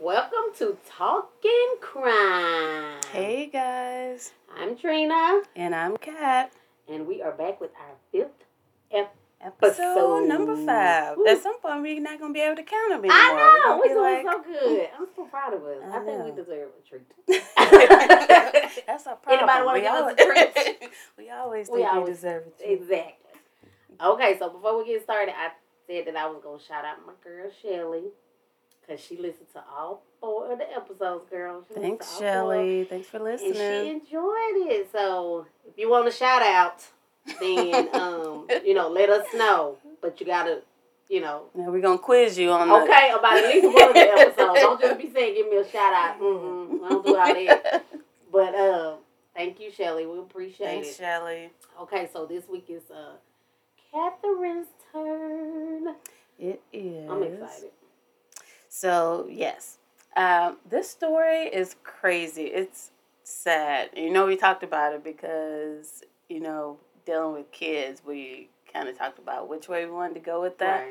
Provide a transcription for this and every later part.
Welcome to Talkin' Crime. Hey guys. I'm Trina. And I'm Kat. And we are back with our fifth episode. Number 5. Ooh. At some point we're not going to be able to count them anymore. I know. We're doing so good. I'm so proud of us. I think we deserve a treat. That's our problem. Anybody want to give us a treat? We always deserve a treat. Exactly. Okay, so before we get started, I said that I was going to shout out my girl Shelly. Because she listened to all 4 of the episodes, girl. Thanks, Shelly. Thanks for listening. And she enjoyed it. So, if you want a shout-out, then, let us know. But you got to, Now we're going to quiz you on that. Okay, about at least one of the episodes. Don't just be saying, give me a shout-out. Mm-hmm. I don't do all that. But, thank you, Shelly. We appreciate it. Thanks, Shelly. Okay, so this week is Catherine's turn. It is. I'm excited. So, yes, this story is crazy. It's sad. We talked about it because, dealing with kids, we kind of talked about which way we wanted to go with that.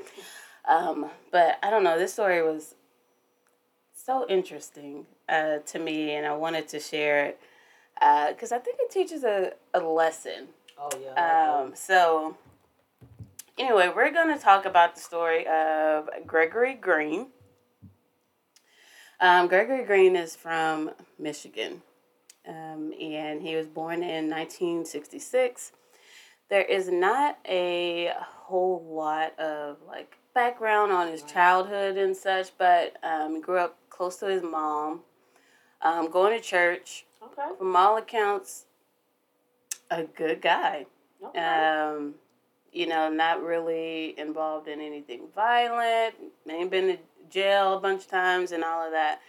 Right. But I don't know. This story was so interesting to me, and I wanted to share it because I think it teaches a lesson. Oh, yeah. So, anyway, we're going to talk about the story of Gregory Green. Gregory Green is from Michigan, and he was born in 1966. There is not a whole lot of, background on his childhood and such, but he grew up close to his mom, going to church. Okay. From all accounts, a good guy. Okay. Not really involved in anything violent, ain't been to jail a bunch of times and all of that.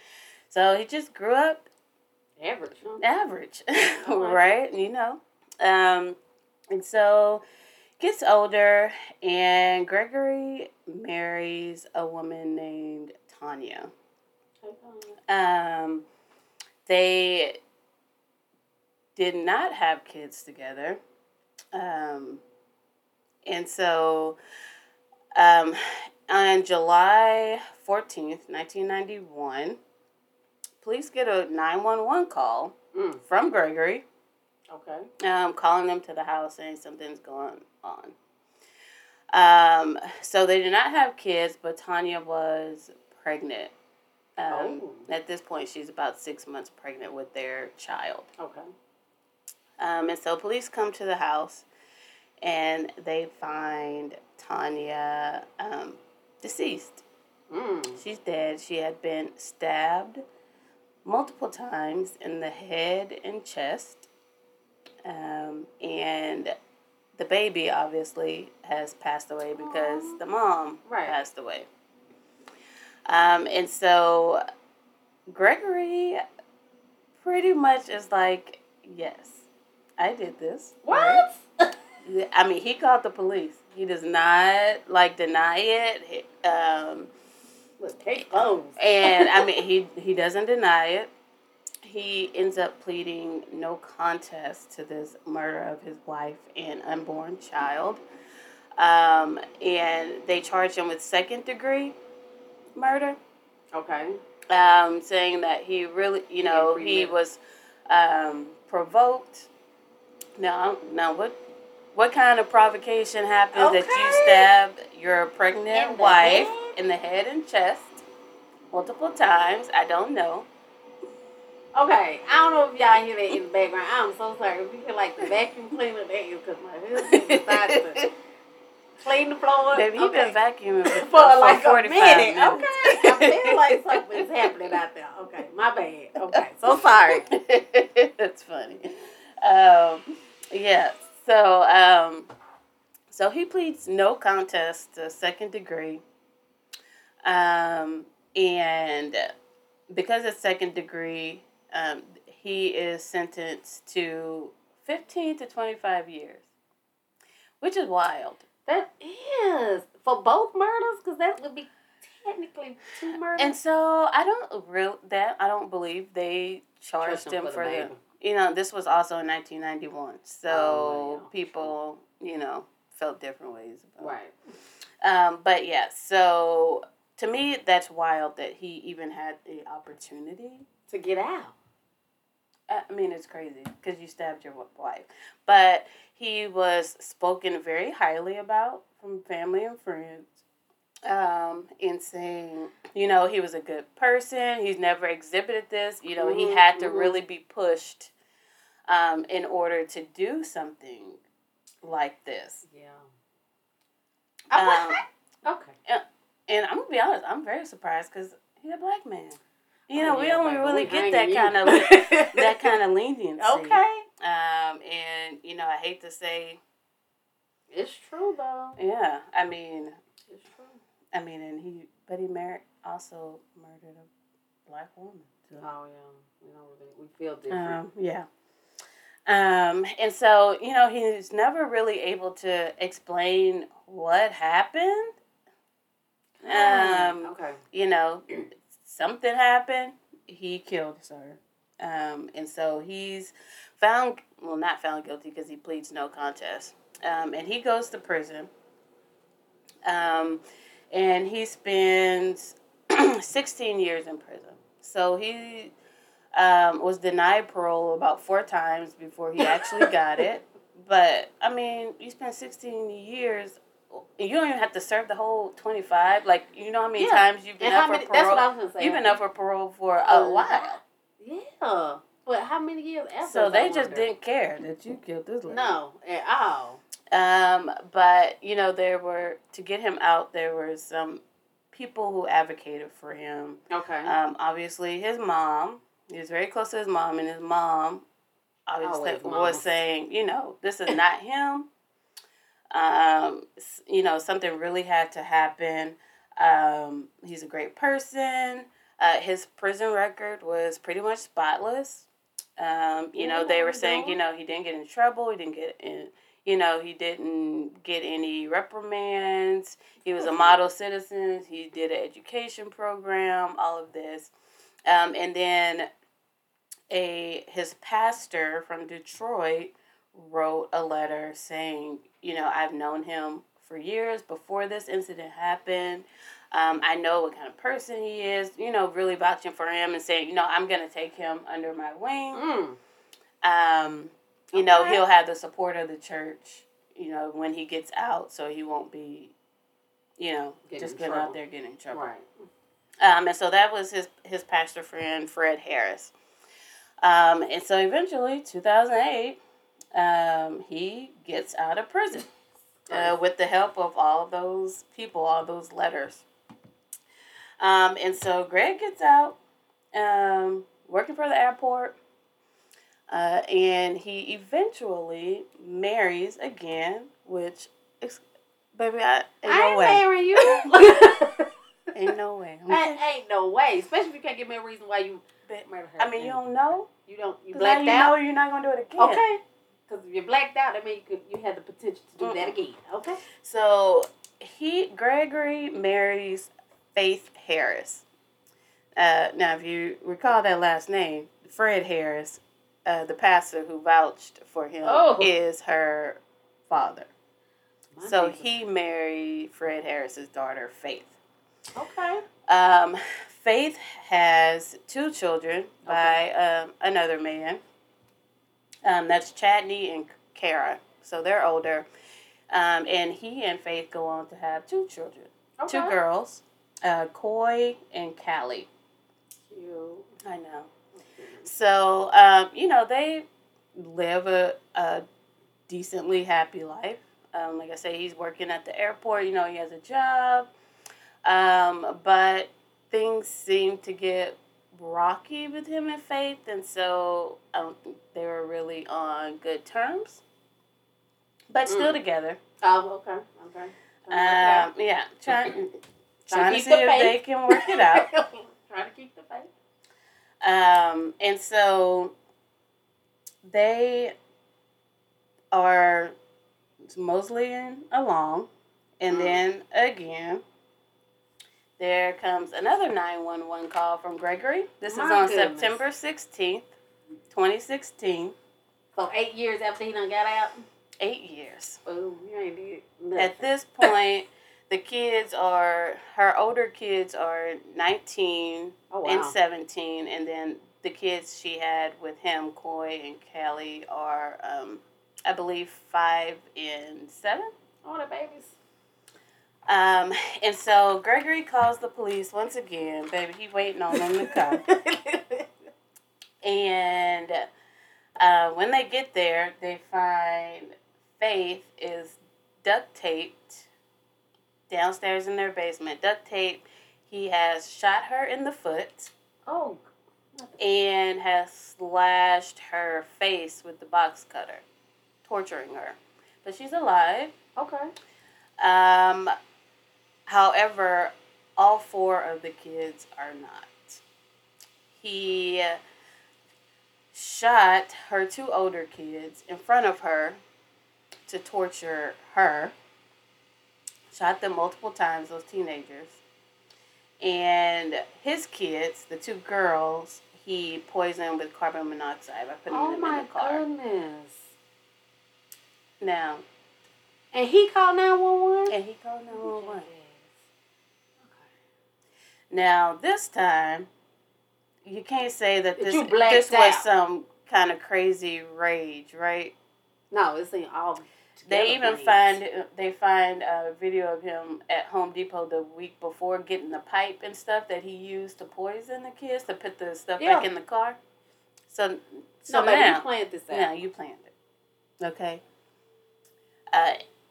So he just grew up average. Oh, right? And so gets older, and Gregory marries a woman named Tanya. They did not have kids together. And so on July 14th, 1991, police get a 911 call from Gregory. Okay. Calling them to the house saying something's going on. So they did not have kids, but Tanya was pregnant. At this point, she's about 6 months pregnant with their child. Okay. And so police come to the house, and they find Tanya deceased. She's dead. She had been stabbed multiple times in the head and chest. And the baby obviously has passed away because the mom passed away. And so Gregory pretty much is like, yes, I did this. What? Right? I mean, he called the police. He does not, deny it. And, I mean, he doesn't deny it. He ends up pleading no contest to this murder of his wife and unborn child. And they charge him with second-degree murder. Okay. Saying that he really, he was provoked. Now, what kind of provocation happens that you stab your pregnant wife in the head and chest multiple times? I don't know. Okay, I don't know if y'all hear that in the background. I'm so sorry. If you feel like the vacuum cleaner, that is because my husband decided to clean the floor. Baby, you've been vacuuming for 45 minutes. Okay, I feel like something's happening out there. Okay, my bad. Okay, so sorry. That's funny. Yes. So, so he pleads no contest to second degree, and because it's second degree, he is sentenced to 15 to 25 years, which is wild. That is, for both murders, because that would be technically 2 murders. And so, I don't believe they charged him for that. This was also in 1991, so people, felt different ways about it. But, yeah, so To me, that's wild that he even had the opportunity to get out. I mean, it's crazy because you stabbed your wife. But he was spoken very highly about from family and friends, and saying, you know, he was a good person. He's never exhibited this. You know, mm-hmm, he had to mm-hmm. really be pushed in order to do something like this. Yeah. Okay. And I'm going to be honest, I'm very surprised because he's a black man. You know, we don't really get that kind of that kind of leniency. Okay. And you know, I hate to say, it's true though. Yeah, I mean, it's true. I mean, and he married, also murdered a black woman. So. Oh yeah, you know, we feel different. Yeah. And so you know, he's never really able to explain what happened. Okay. You know. Something happened. He killed her. And so he's not found guilty because he pleads no contest. And he goes to prison. And he spends 16 years in prison. So he was denied parole about 4 times before he actually got it. But, I mean, you spend 16 years... You don't even have to serve the whole 25. Like, you know how many times you've been up for parole? That's what I was going to say. You've been up for parole for a while. Yeah. But how many years after? So they just didn't care that you killed this lady. No, at all. But, you know, to get him out, there were some people who advocated for him. Okay. Obviously, his mom. He was very close to his mom, and his mom obviously was saying, you know, this is not him. You know, something really had to happen. He's a great person. His prison record was pretty much spotless. You know, they were saying, you know, he didn't get in trouble. He didn't get any reprimands. He was a model citizen. He did an education program, all of this. And then his pastor from Detroit wrote a letter saying, you know, I've known him for years before this incident happened. I know what kind of person he is, you know, really vouching for him and saying, you know, I'm going to take him under my wing. You know, he'll have the support of the church, you know, when he gets out, so he won't be, you know, out there getting in trouble. Right. And so that was his pastor friend, Fred Harris. And so eventually, 2008... he gets out of prison with the help of all those people, all those letters. And so Greg gets out, working for the airport, and he eventually marries again, which, baby, I ain't marrying you. Ain't no way. Ain't no way. Especially if you can't give me a reason why you murdered her. I mean, you don't know. You blacked out. You know you're not going to do it again. Okay. Because if you're blacked out, I mean, you had the potential to do that again. Okay. So, Gregory marries Faith Harris. Now, if you recall that last name, Fred Harris, the pastor who vouched for him, is her father. He married Fred Harris's daughter, Faith. Okay. Faith has 2 children by another man. That's Chadney and Kara. So they're older. And he and Faith go on to have 2 children. Okay. 2 girls, Coy and Callie. Cute. I know. So, you know, they live a decently happy life. Like I say, he's working at the airport. You know, he has a job. But things seem to get rocky with him and Faith, and so I don't think they were really on good terms, but still together. Oh, okay. Yeah, trying to see if they can work it out. Trying to keep the faith. And so they are mostly along, and then again. There comes another 911 call from Gregory. This is on September 16th, 2016. So 8 years after he done got out? 8 years. Oh, you ain't did nothing. At this point, The kids are, her older kids are 19 oh, wow. and 17, and then the kids she had with him, Coy and Callie, are, I believe, 5 and 7. Oh, the babies. And so Gregory calls the police once again. Baby, he waiting on them to come. And when they get there, they find Faith is duct taped downstairs in their basement. Duct tape. He has shot her in the foot. Oh. And has slashed her face with the box cutter, torturing her. But she's alive. Okay. However, all 4 of the kids are not. He shot her 2 older kids in front of her to torture her. Shot them multiple times, those teenagers. And his kids, the 2 girls, he poisoned with carbon monoxide by putting them in the car. Oh, my goodness. Now. And he called 911? And he called 911. Yes. Okay. Now, this time, you can't say that this was some kind of crazy rage, right? No, it's in all... They even find a video of him at Home Depot the week before getting the pipe and stuff that he used to poison the kids to put the stuff back in the car. So no, now, you planned this out. No, you planned it. Okay.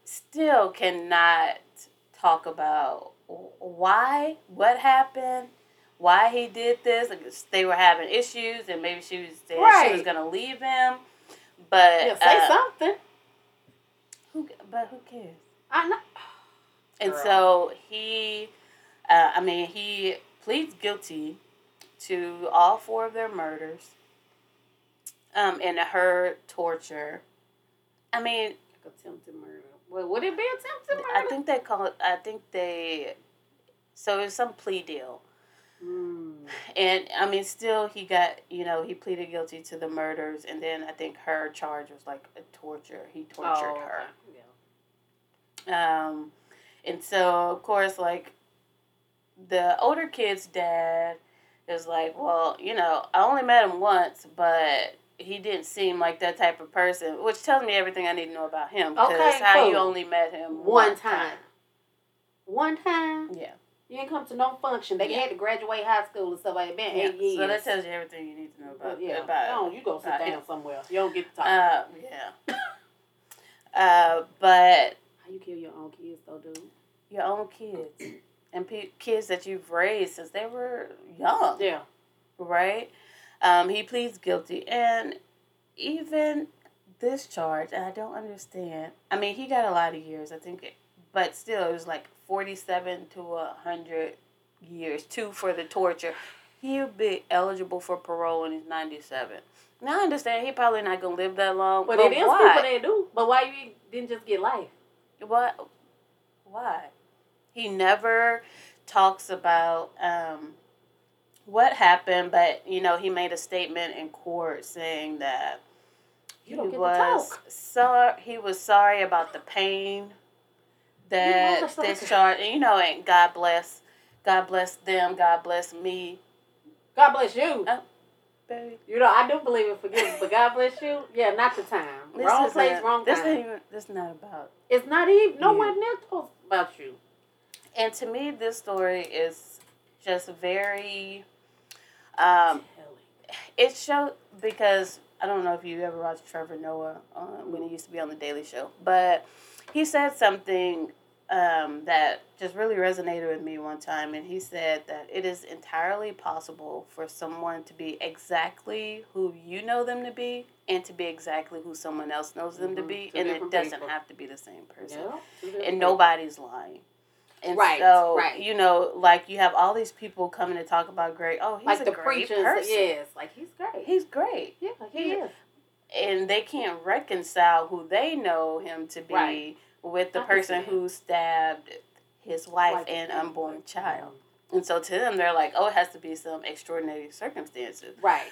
Still cannot talk about why, what happened, why he did this. Like, they were having issues, and maybe she was saying she was going to leave him. But say something. But who cares? I know. And so he pleads guilty to all 4 of their murders and her torture. I mean... Attempted murder. Well, would it be attempted murder? So it was some plea deal. Mm. And, I mean, still he got, he pleaded guilty to the murders, and then I think her charge was like a torture. He tortured her. Okay. Yeah. And so, of course, like, the older kid's dad is like, well, I only met him once, but he didn't seem like that type of person, which tells me everything I need to know about him. Because you only met him one time. One time? Yeah. You didn't come to no function. They had to graduate high school and stuff like that. Yeah. 8 years. So that tells you everything you need to know about. Yeah. No, you go sit down somewhere. You don't get to talk. But how you kill your own kids, though, dude? Your own kids and kids that you've raised since they were young. Yeah. Right. He pleads guilty, and even this charge, and I don't understand. I mean, he got a lot of years, I think, but still, it was like 47 to 100 years, 2 for the torture. He'll be eligible for parole when he's 97. Now, I understand he probably not going to live that long. Well, but it is people that do. But why you didn't just get life? What? Why? He never talks about what happened, but, he made a statement in court saying that he was sorry about the pain that this charge, and God bless them, God bless me. God bless you. Baby. I do believe in forgiveness, but God bless you. Yeah, not the time. Wrong place, wrong time. This not about. It's not even, no one else talks about you. And to me, this story is just very... it showed, because I don't know if you ever watched Trevor Noah when he used to be on The Daily Show, but he said something that just really resonated with me one time, and he said that it is entirely possible for someone to be exactly who you know them to be and to be exactly who someone else knows them to be, and it doesn't have to be the same person. Yeah. And nobody's lying. And so, like, you have all these people coming to talk about Greg. Oh, he's a great person. Yes, like, he's great. He's great. Yeah, he is. And they can't reconcile who they know him to be with the person who stabbed his wife and unborn child. And so to them, they're like, oh, it has to be some extraordinary circumstances. Right.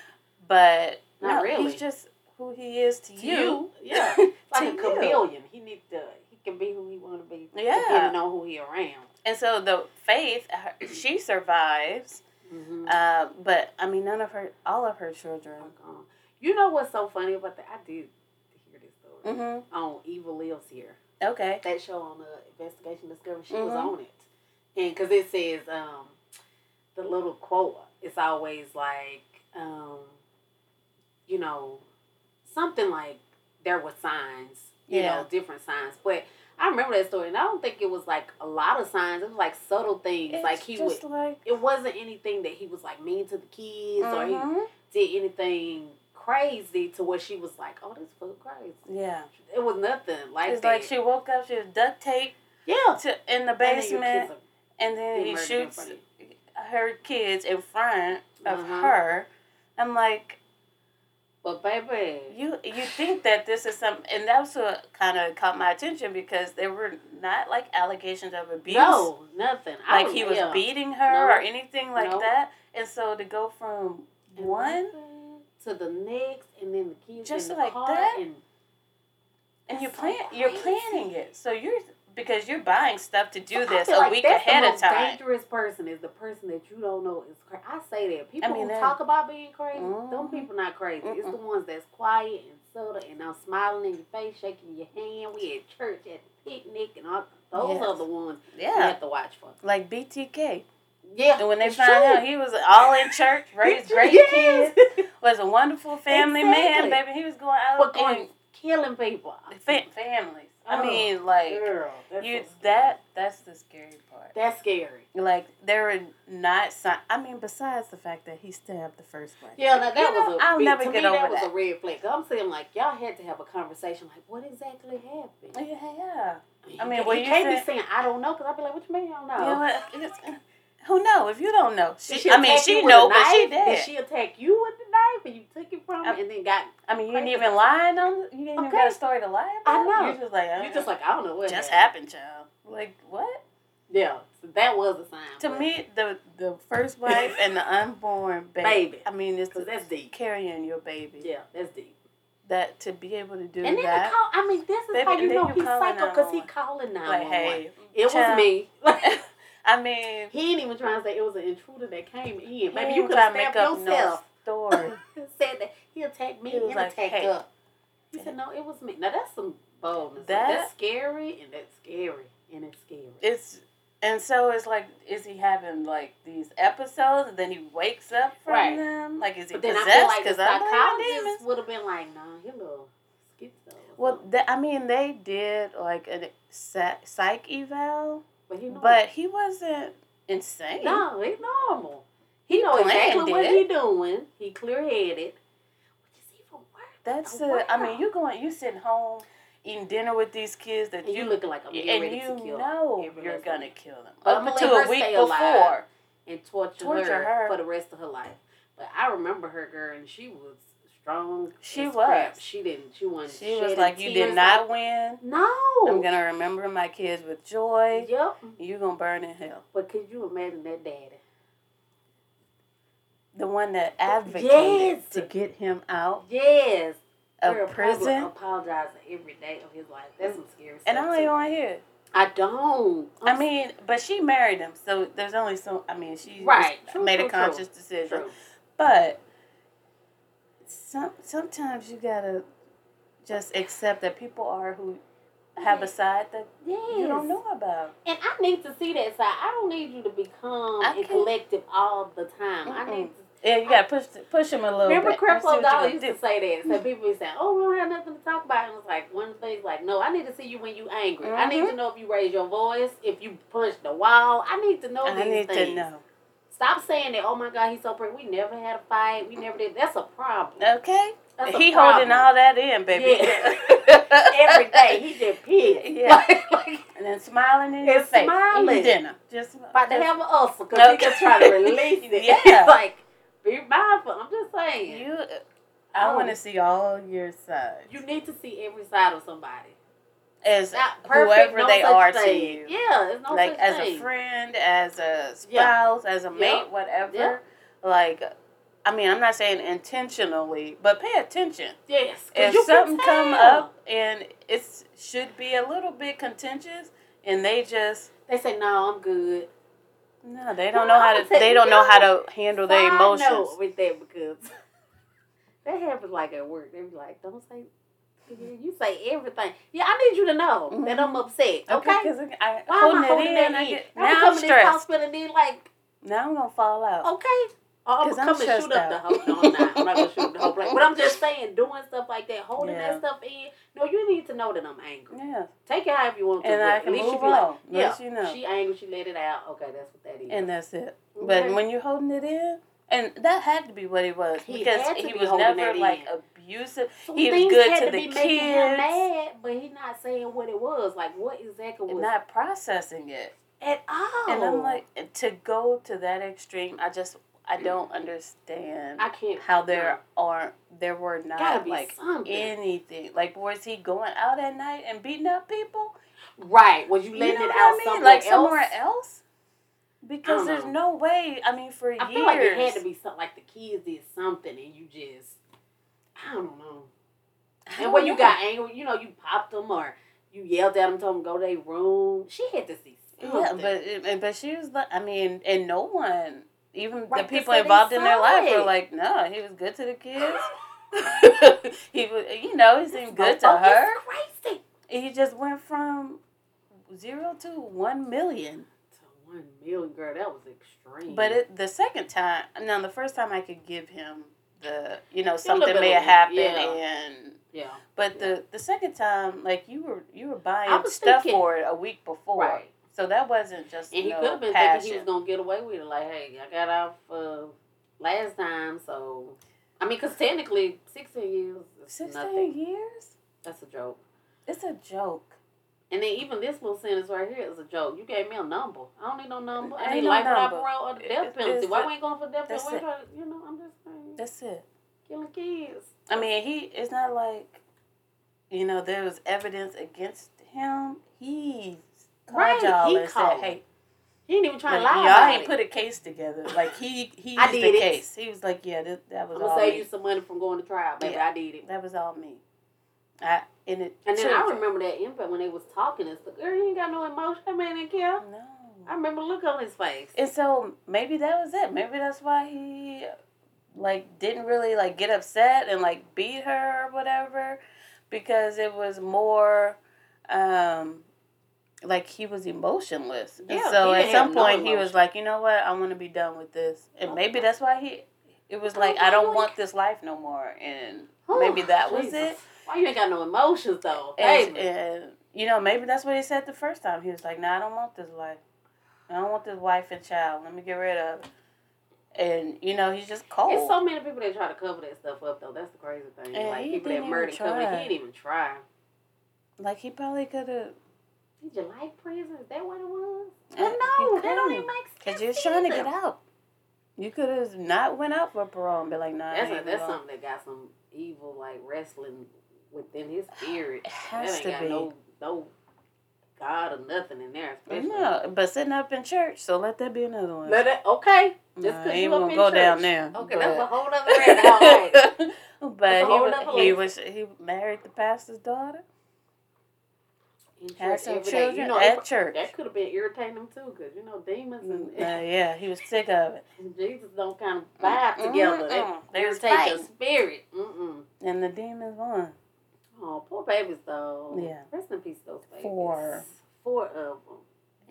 But not really. He's just who he is to you. Yeah. Like a chameleon. He needs to... can be who he want to be, depending on who he around. And so the Faith, she survives, mm-hmm. But I mean, all of her children are gone. You know what's so funny about that? I did hear this story mm-hmm. on Evil Lives Here. Okay, that show on Investigation Discovery. She mm-hmm. was on it, and because it says the little quote, it's always like you know, something like there were signs, you know, different signs, but. I remember that story, and I don't think it was, like, a lot of signs. It was, like, subtle things. It's like, it wasn't anything that he was, like, mean to the kids mm-hmm. or he did anything crazy to where she was like, oh, this fool crazy. Yeah. It was nothing like it's that. It's like she woke up, she was duct taped in the basement, and then he shoots her kids in front of mm-hmm. her. I'm like... But baby, you think that this is something, and that's what kind of caught my attention because there were not like allegations of abuse. No, nothing. Like he was beating her or anything like that. And so to go from one to the next, and then the kids just in the car that, and you're planning it. So because you're buying stuff to do this a week ahead of time. The most dangerous person is the person that you don't know is crazy. I say that. People who talk about being crazy, mm-hmm. them people not crazy. Mm-hmm. It's the ones that's quiet and subtle and I'm smiling in your face, shaking your hand. We at church, at the picnic, and all those are the ones you have to watch for. Like BTK. Yeah. And when they find out he was all in church, raised great kids, was a wonderful family man, baby. He was going out and killing people. Families. I mean, like, girl, that's the scary part. That's scary. Like, there are not signs. I mean, besides the fact that he stabbed the first one. Yeah, now that was a red flag. I'm saying, like, y'all had to have a conversation, like, what exactly happened? Yeah. You can't be saying, I don't know, because I'd be like, what you mean, I don't know? You know what? Who knows if you don't know? She knows, but she did. Did she attack you with the knife and you took it from her and then got... I mean, you didn't even lie on... You didn't even got a story to lie about? I know. You're just like, I don't know what just happened, child. Like, what? Yeah, so that was a sign. To me, the first wife and the unborn baby. I mean, that's deep. Carrying your baby. Yeah, that's deep. That to be able to do and that. And then this is how you know he's psycho because he calling 911. Like, hey, it was me. I mean... He ain't even trying to say it was an intruder that came in. Maybe you could have stabbed yourself. No story. Said that he attacked me and like, attacked up. He said, no, it was me. Now, that's some boldness. That's scary, and that's scary, and it's scary. And so it's like, is he having, like, these episodes, and then he wakes up from them? Like, is he possessed? Because I feel like the psychologist would have been like, nah, he a little schizo. Well, they did, like, a psych eval. But he wasn't insane. No, he's normal. He knows exactly what he's doing. He clear-headed. Which is even worse. You're sitting home eating dinner with these kids that you looking like you're gonna kill them. Up to a week before and torture her for the rest of her life. But I remember her, girl, and she was strong. She was. Crap. She didn't. She won. She was like, you did not win. No. I'm going to remember my kids with joy. Yep. You're going to burn in hell. But could you imagine that daddy? The one that advocated to get him out. Yes. Of prison. Apologizing every day of his life. That's some scary stuff. And I don't even want to hear it. I don't. But she married him. So there's only so, she made a conscious decision. True. But... Sometimes you gotta just accept that people are who have a side that you don't know about. And I need to see that side. I don't need you to be calm and collective all the time. Mm-mm. I need to... Yeah, you gotta push him a little bit. Remember Creflo Dollar used to say that. So people would say, oh, we don't have nothing to talk about. And it was like, one thing's like, no, I need to see you when you angry. Mm-hmm. I need to know if you raise your voice, if you punch the wall. I need to know these things. To know. Stop saying that, oh, my God, he's so pretty. We never had a fight. We never did. That's a problem. Okay. That's a problem. Holding all that in, baby. Yeah. Every day. He just pissed. Yeah. And then smiling in his face. Smiling. Dinner. Just about to have an ulcer because he just trying to release it. Yeah. It's like, be mindful. I'm just saying. I want to see all your sides. You need to see every side of somebody. As perfect, whoever they are to you. Yeah, it's no such thing. As a friend, as a spouse, as a mate, whatever. Like, I mean, I'm not saying intentionally, but pay attention. Yes. If something come up and it should be a little bit contentious, and they say, "No, I'm good." No, they don't know how to. They don't know how to handle their emotions. I know with that because that happens like at work. They be like, "Don't say." You say everything. Yeah, I need you to know that I'm upset. Okay, because why am I holding that in? I'm stressed. This hospital and then like now I'm gonna fall out. Okay. I'm gonna come and shoot up the whole. No, I'm not gonna shoot up the whole place. But I'm just saying, doing stuff like that, holding that stuff in. No, you need to know that I'm angry. Yeah. Take it out if you want to. And I can move on. Like, yeah, you know. She angry. She let it out. Okay, that's what that is. And that's it. Okay. But when you're holding it in, and that had to be what it was because he was never like abusive. He was good to the kids. Him mad, but he's not saying what it was. Like what exactly was? Not processing it at all. And I'm like, to go to that extreme, I don't understand how there were not like something. Anything. Like, was he going out at night and beating up people? Right. Was you letting it out somewhere else? Because there's no way. I mean, for years. I feel like it had to be something. Like, the kids did something and you just, I don't know. And when you got angry, you popped them or you yelled at them, told them to go to their room. She had to see something. Yeah, but she was like, I mean, and no one... Even the people involved in their life were like, no, he was good to the kids. He was, he seemed good to her. Crazy. He just went from 0 to 1 million. To 1 million, girl, that was extreme. But the second time, now the first time I could give him the, something may have happened and. Yeah. But the second time, like you were buying stuff for it a week before. Right. So that wasn't just and he could have been thinking he was going to get away with it. Like, hey, I got off last time, so... I mean, because technically, 16 years is 16 nothing. 16 years? That's a joke. It's a joke. And then even this little sentence right here is a joke. You gave me a number. I don't need no number. I need life without parole or the death penalty. Why we ain't going for death penalty? I'm just saying. That's it. Killing kids. I mean, it's not like, there was evidence against him. He's... Right, he called. Said, hey, he ain't even trying to lie. Y'all ain't put a case together. Like he did the case. He was like, yeah, that was all. I'm gonna save you some money from going to trial, baby. Yeah, I did it. That was all me. I remember that impact when they was talking and stuff. Girl, he ain't got no emotion. That man didn't care. No, I remember the look on his face. And so maybe that was it. Maybe that's why he didn't really get upset and beat her or whatever, because it was more. He was emotionless. Yeah, and so at some point he was like, you know what? I want to be done with this. And maybe that's why I don't want this life no more. And maybe that was it. Why you ain't got no emotions though? And maybe that's what he said the first time. He was like, no, I don't want this life. I don't want this wife and child. Let me get rid of it. And, he's just cold. There's so many people that try to cover that stuff up though. That's the crazy thing. And people that murder cover it. He didn't even try. Like, he probably could have... Did you like prison? Is that what it was? No, that don't even make sense. Because you're trying to get out. You could have not went out for parole and be like, nah. That's something that got some evil, wrestling within his spirit. It has that ain't to got be. No God or nothing in there. Especially. No, but sitting up in church, so let that be another one. Okay. Just because you up in go church. Down there. Okay, that's a whole other rabbit hole. But he married the pastor's daughter. Had some children at church. That could have been irritating him too, because demons and he was sick of it. And Jesus don't kind of vibe together. They was taking spirit. And the demons won. Oh, poor babies though. Yeah. Rest in peace, those babies. Four of them,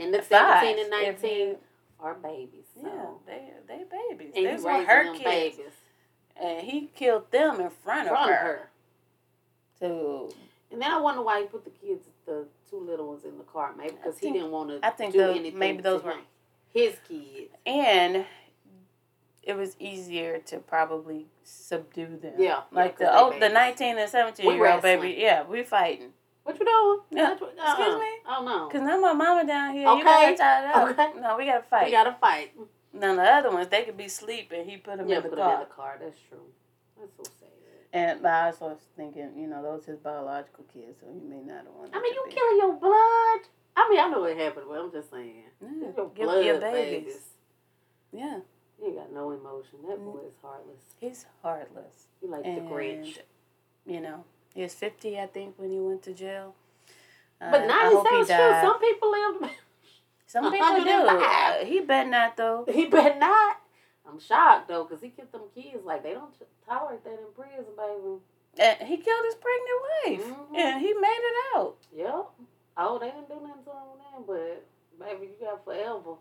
and the 17 and 19 are babies. So. Yeah, they babies. And they were her kids. Babies. And he killed them in front of her. So. And then I wonder why he put the kids. The two little ones in the car, maybe because he didn't want to do anything. Maybe those were his kids, and it was easier to probably subdue them. Yeah, the 19 and 17-year-old baby. Yeah, we fighting. What you doing? Yeah. Excuse me. Oh no, because now my mama down here. Okay. You got her tied up. Okay. No, we gotta fight. Now the other ones, they could be sleeping. He put them in the car. Them in the car. That's true. That's so sad. And I also was thinking, those his biological kids, so he may not want. I mean, you killing your blood. I mean, I know what happened, but I'm just saying, your blood babies. Yeah, He ain't got no emotion. That boy is heartless. He's heartless. He like the Grinch. You know, he was 50, I think, when he went to jail. But not his house. Some people live. Some people do. He better not, though. He better not. I'm shocked, though, because he killed them kids. Like, they don't tolerate that in prison, baby. And he killed his pregnant wife. Mm-hmm. And he made it out. Yep. Oh, they didn't do nothing to him then, but, baby, you got forever.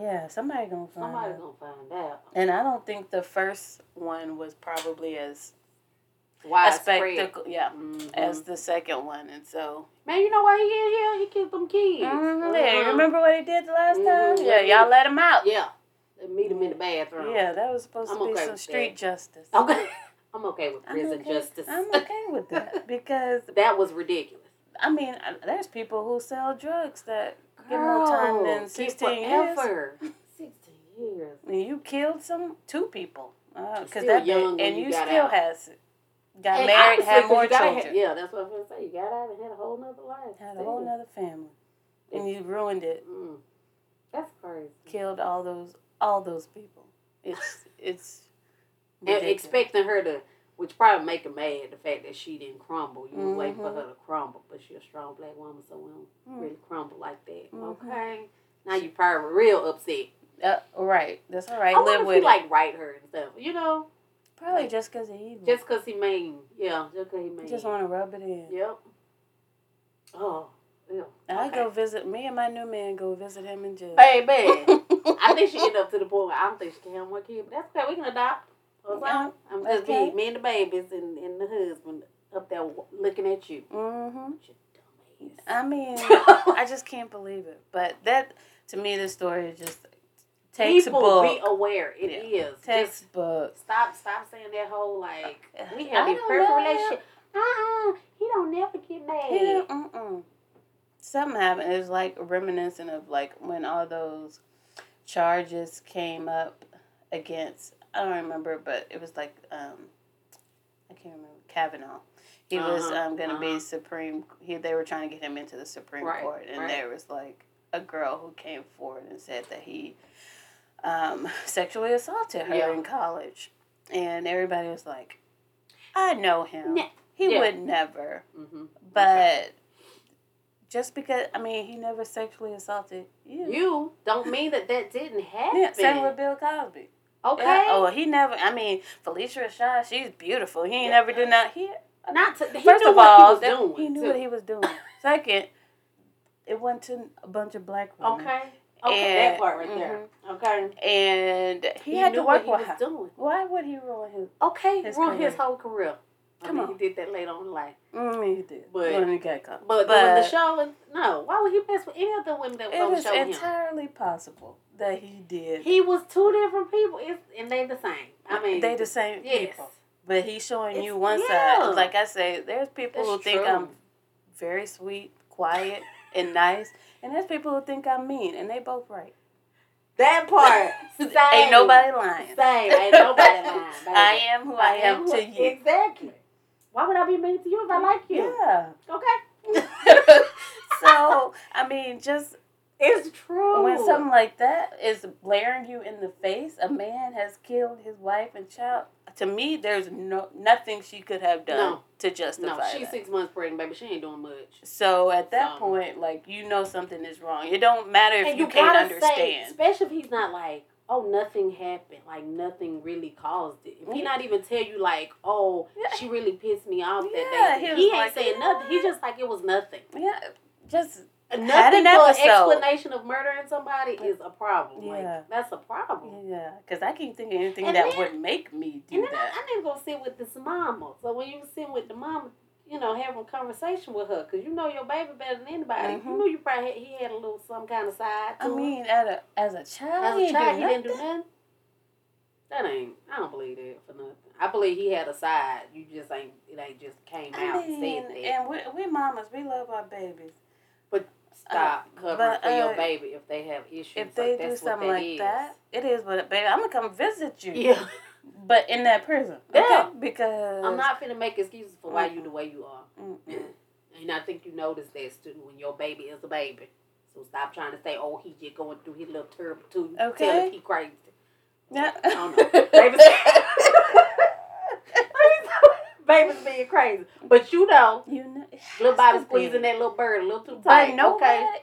Yeah, somebody's gonna find out. And I don't think the first one was probably as widespread. Yeah, mm-hmm. as the second one. And so, man, you know why he in here? He killed them kids. Mm-hmm. Yeah, you remember what he did the last mm-hmm. time? Yeah, y'all let him out. Yeah, they meet him in the bathroom. Yeah, that was supposed to be some street justice. Okay, I'm okay with prison justice. I'm okay with that because that was ridiculous. I mean, there's people who sell drugs that. Get more time than 16 years. 16 years. And you killed two people. Because that young and you still got married, had more children. Yeah, that's what I was gonna say. You got out and had a whole nother life. Had a whole nother family, and you ruined it. Mm. That's crazy. Killed all those people. It's. And expecting her to, which probably make her mad, the fact that she didn't crumble. You mm-hmm. wait for her to crumble, but she's a strong black woman, so we don't really crumble like that. Mm-hmm. Okay. Now you're probably real upset. Right. That's all right. I live with it. Like, write her and stuff, you know? Probably like, just because he evil. Just because he mean. Yeah, just because he mean. Just want to rub it in. Yep. Oh, yeah. I go visit, me and my new man go visit him in jail. Hey, man. I think she ended up to the point where I don't think she can have one kid, but that's okay. We can adopt. Well, I'm just being me and the babies and the husband up there looking at you. Mm-hmm. You dumbass. I mean, I just can't believe it. But that, to me, this story just takes a book. People be aware. It is. Takes a book. Stop saying that whole, like, we have a perfect relationship. He don't never get mad. Something happened. It was, like, reminiscent of, like, when all those charges came up against... I don't remember, but it was like, I can't remember, Kavanaugh. He was going to be Supreme, they were trying to get him into the Supreme Court, and there was like a girl who came forward and said that he sexually assaulted her in college. And everybody was like, I know him. He would never. Mm-hmm. But just because, I mean, he never sexually assaulted you. You don't mean that didn't happen. Yeah, same with Bill Cosby. Okay. Yeah. Oh, he never. I mean, Felicia Rashad, she's beautiful. He ain't never did not. First of all, he knew what he was doing. Second, it wasn't to a bunch of black women. Okay, that part right there. Okay. And he had to work with her. Why would he ruin his? Okay, ruin his whole career. Come on. He did that later on in life. He did. But when he got caught. But during the show, no. Why would he mess with any of the women that was on the show? It is entirely possible that he did. He was two different people, and they the same. I mean, they the same people. But he's showing you one side. Like I say, there's people who think I'm very sweet, quiet, and nice, and there's people who think I'm mean, and they both right. That part. Ain't nobody lying. Ain't nobody lying. Baby. I am who I am to you. Exactly. Why would I be mean to you if I like you? Yeah. Okay. So, I mean, just... It's true. When something like that is blaring you in the face, a man has killed his wife and child. To me, there's nothing she could have done to justify that. No, she's 6 months pregnant, baby. She ain't doing much. So, at that point, like, you know something is wrong. It don't matter if you can't understand. Say, especially if he's not like, oh, nothing happened. Like, nothing really caused it. If he not even tell you, like, oh, she really pissed me off that day. He ain't like, saying nothing. He just like, it was nothing. Yeah, just nothing for an explanation of murdering somebody is a problem. Yeah. Like, that's a problem. Yeah, because I can't think of anything that would make me do that. I didn't go sit with this mama. So when you sit with the mama, you know, having a conversation with her, because you know your baby better than anybody. Mm-hmm. You knew you probably he had a little some kind of side to him. As a child, he didn't do nothing. I don't believe that for nothing. I believe he had a side. It ain't just came out and said that. And we mamas, we love our babies. But stop covering for your baby if they have issues. If they do something like that, it is what it, baby. I'm gonna come visit you. Yeah. But in that prison. Yeah. Okay? Because I'm not finna make excuses for why you the way you are. Mm-mm. And I think you notice that, student, when your baby is a baby. So stop trying to say, oh, he just going through his little turpitude. Okay. Tell if he crazy. Yeah. I don't know. Baby's being crazy. But you know little body squeezing that little bird a little too tight.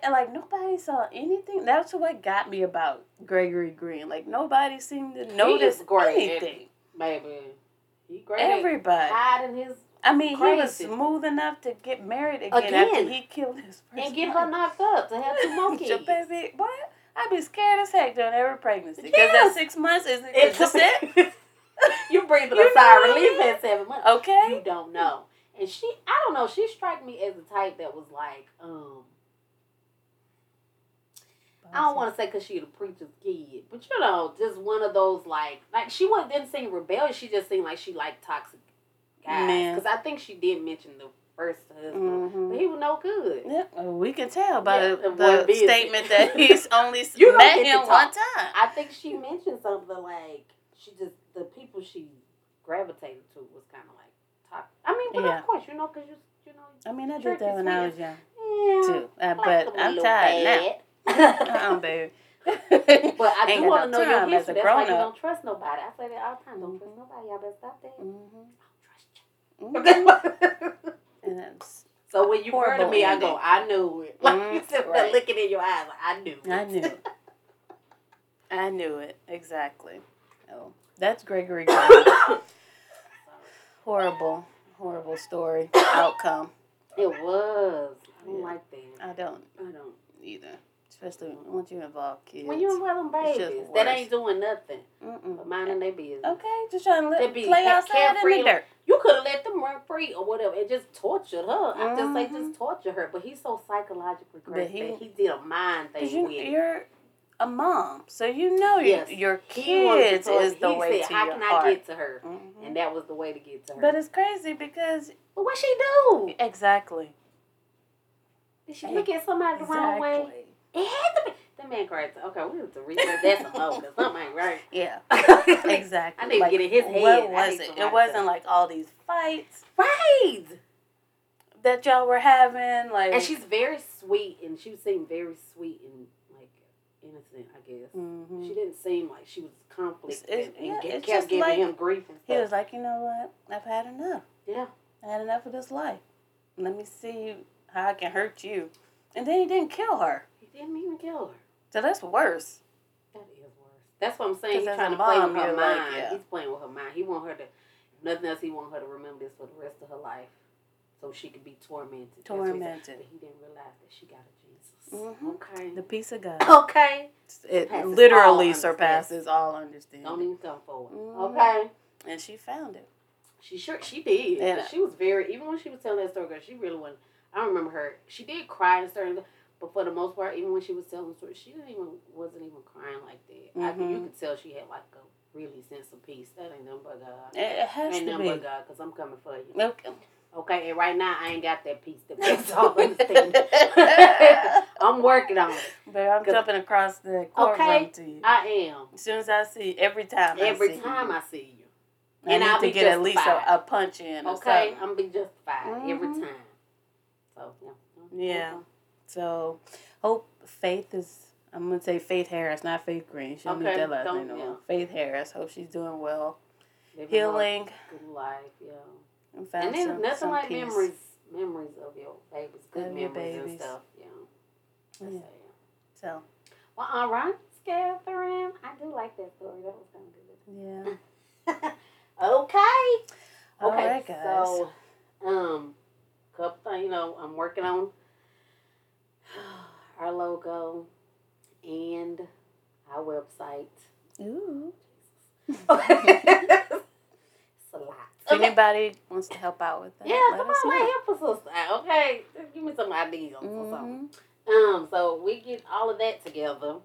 Like nobody saw anything. That's what got me about Gregory Green. Like nobody seemed to notice anything. Baby. He great. Everybody. Hiding his crazy. He was smooth enough to get married again after he killed his person. And get her knocked up to have 2 monkeys. Baby, what? I'd be scared as heck during every pregnancy. Because that 6 months isn't it. You breathing a sigh of relief at 7 months. Okay. You don't know. And I don't know, she struck me as the type that was like, I don't want to say because she had a preacher's kid, but just one of those like she didn't seem rebellious, she just seemed like she liked toxic guys. Because I think she did mention the first husband, but he was no good. Yeah, well, we can tell by the statement that he's only met him one time. I think she mentioned something like, the people she gravitated to was kind of like toxic. Of course, because I did that when I was young. Yeah. Too. But I'm tired now. Baby. But I do want to know your history. That's why you don't trust nobody. I say that all the time. Don't trust nobody. Y'all better stop that. I don't trust you. And that's so when you murder me, I go, I knew it. Like you said, that looking in your eyes, like, I knew it. Exactly. Oh. That's Gregory Green. Horrible story outcome. It was. I don't like that. I don't either. Especially once you involve kids. When you involve them babies, that ain't doing nothing. But minding their business. Okay, just trying to play outside in the dirt. You could have let them run free or whatever. It just tortured her. I just say just torture her. But he's so psychologically crazy that he did a mind thing with it. You're a mom, so your kids is the way to your heart. How can I get to her? And that was the way to get to her. But it's crazy because... But what she do? Exactly. Did she look at somebody the wrong way? It had to be. That man crazy. Okay, we have to reset that some more because something ain't right. Yeah. Exactly. I need to get in his head. What was it? It wasn't like all these fights. Right! That y'all were having. And she's very sweet, and she seemed very sweet and innocent, I guess. She didn't seem like she was conflicted and kept giving him grief and stuff. He was like, you know what? I've had enough. Yeah. I had enough of this life. Let me see how I can hurt you. And then he didn't kill her. He didn't even kill her. So that's worse. That is worse. That's what I'm saying. He's trying to play with her mind. He's playing with her mind. He want her to, if nothing else, he want her to remember this for the rest of her life so she could be tormented. But he didn't realize that she got a okay. The peace of God. Okay. It literally surpasses all understanding. Don't even come forward. Okay. And she found it. She did. And she was even when she was telling that story, girl, she really wasn't. I don't remember her. She did cry and certain, but for the most part, even when she was telling the story, she wasn't even crying like that. You could tell she had like a really sense of peace. That ain't nothing but God. It has to be. Ain't nothing but God, because I'm coming for you. Okay. Okay, and right now I ain't got that piece that makes all understand. I'm working on it. But I'm jumping across the courtroom to you. I am. As soon as I see I see you. And I'll be justified. At least a punch in or something. Okay, I'm be justified every time. So, yeah. So, I'm going to say Faith Harris, not Faith Green. She don't need that last name no more. Faith Harris. Hope she's doing well. Healing. Good life, yeah. And there's nothing like memories of your babies, good memories and stuff. Yeah. So. Well, all right, Catherine. I do like that story. That was kind of good. Yeah. Okay. All right, guys. So, I'm working on our logo and our website. Ooh. It's a lot. If anybody wants to help out with that, help us out, okay? Just give me some ideas or something. So we get all of that together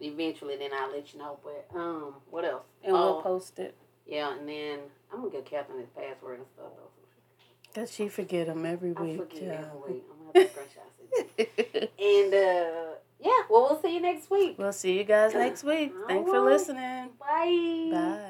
eventually, then I'll let you know. But what else? And we'll post it. Yeah, and then I'm gonna get Catherine his password and stuff though. 'Cause she forget them every week. Every week. I'm gonna have to screenshot it. And we'll see you next week. We'll see you guys next week. Thanks for listening. Bye. Bye.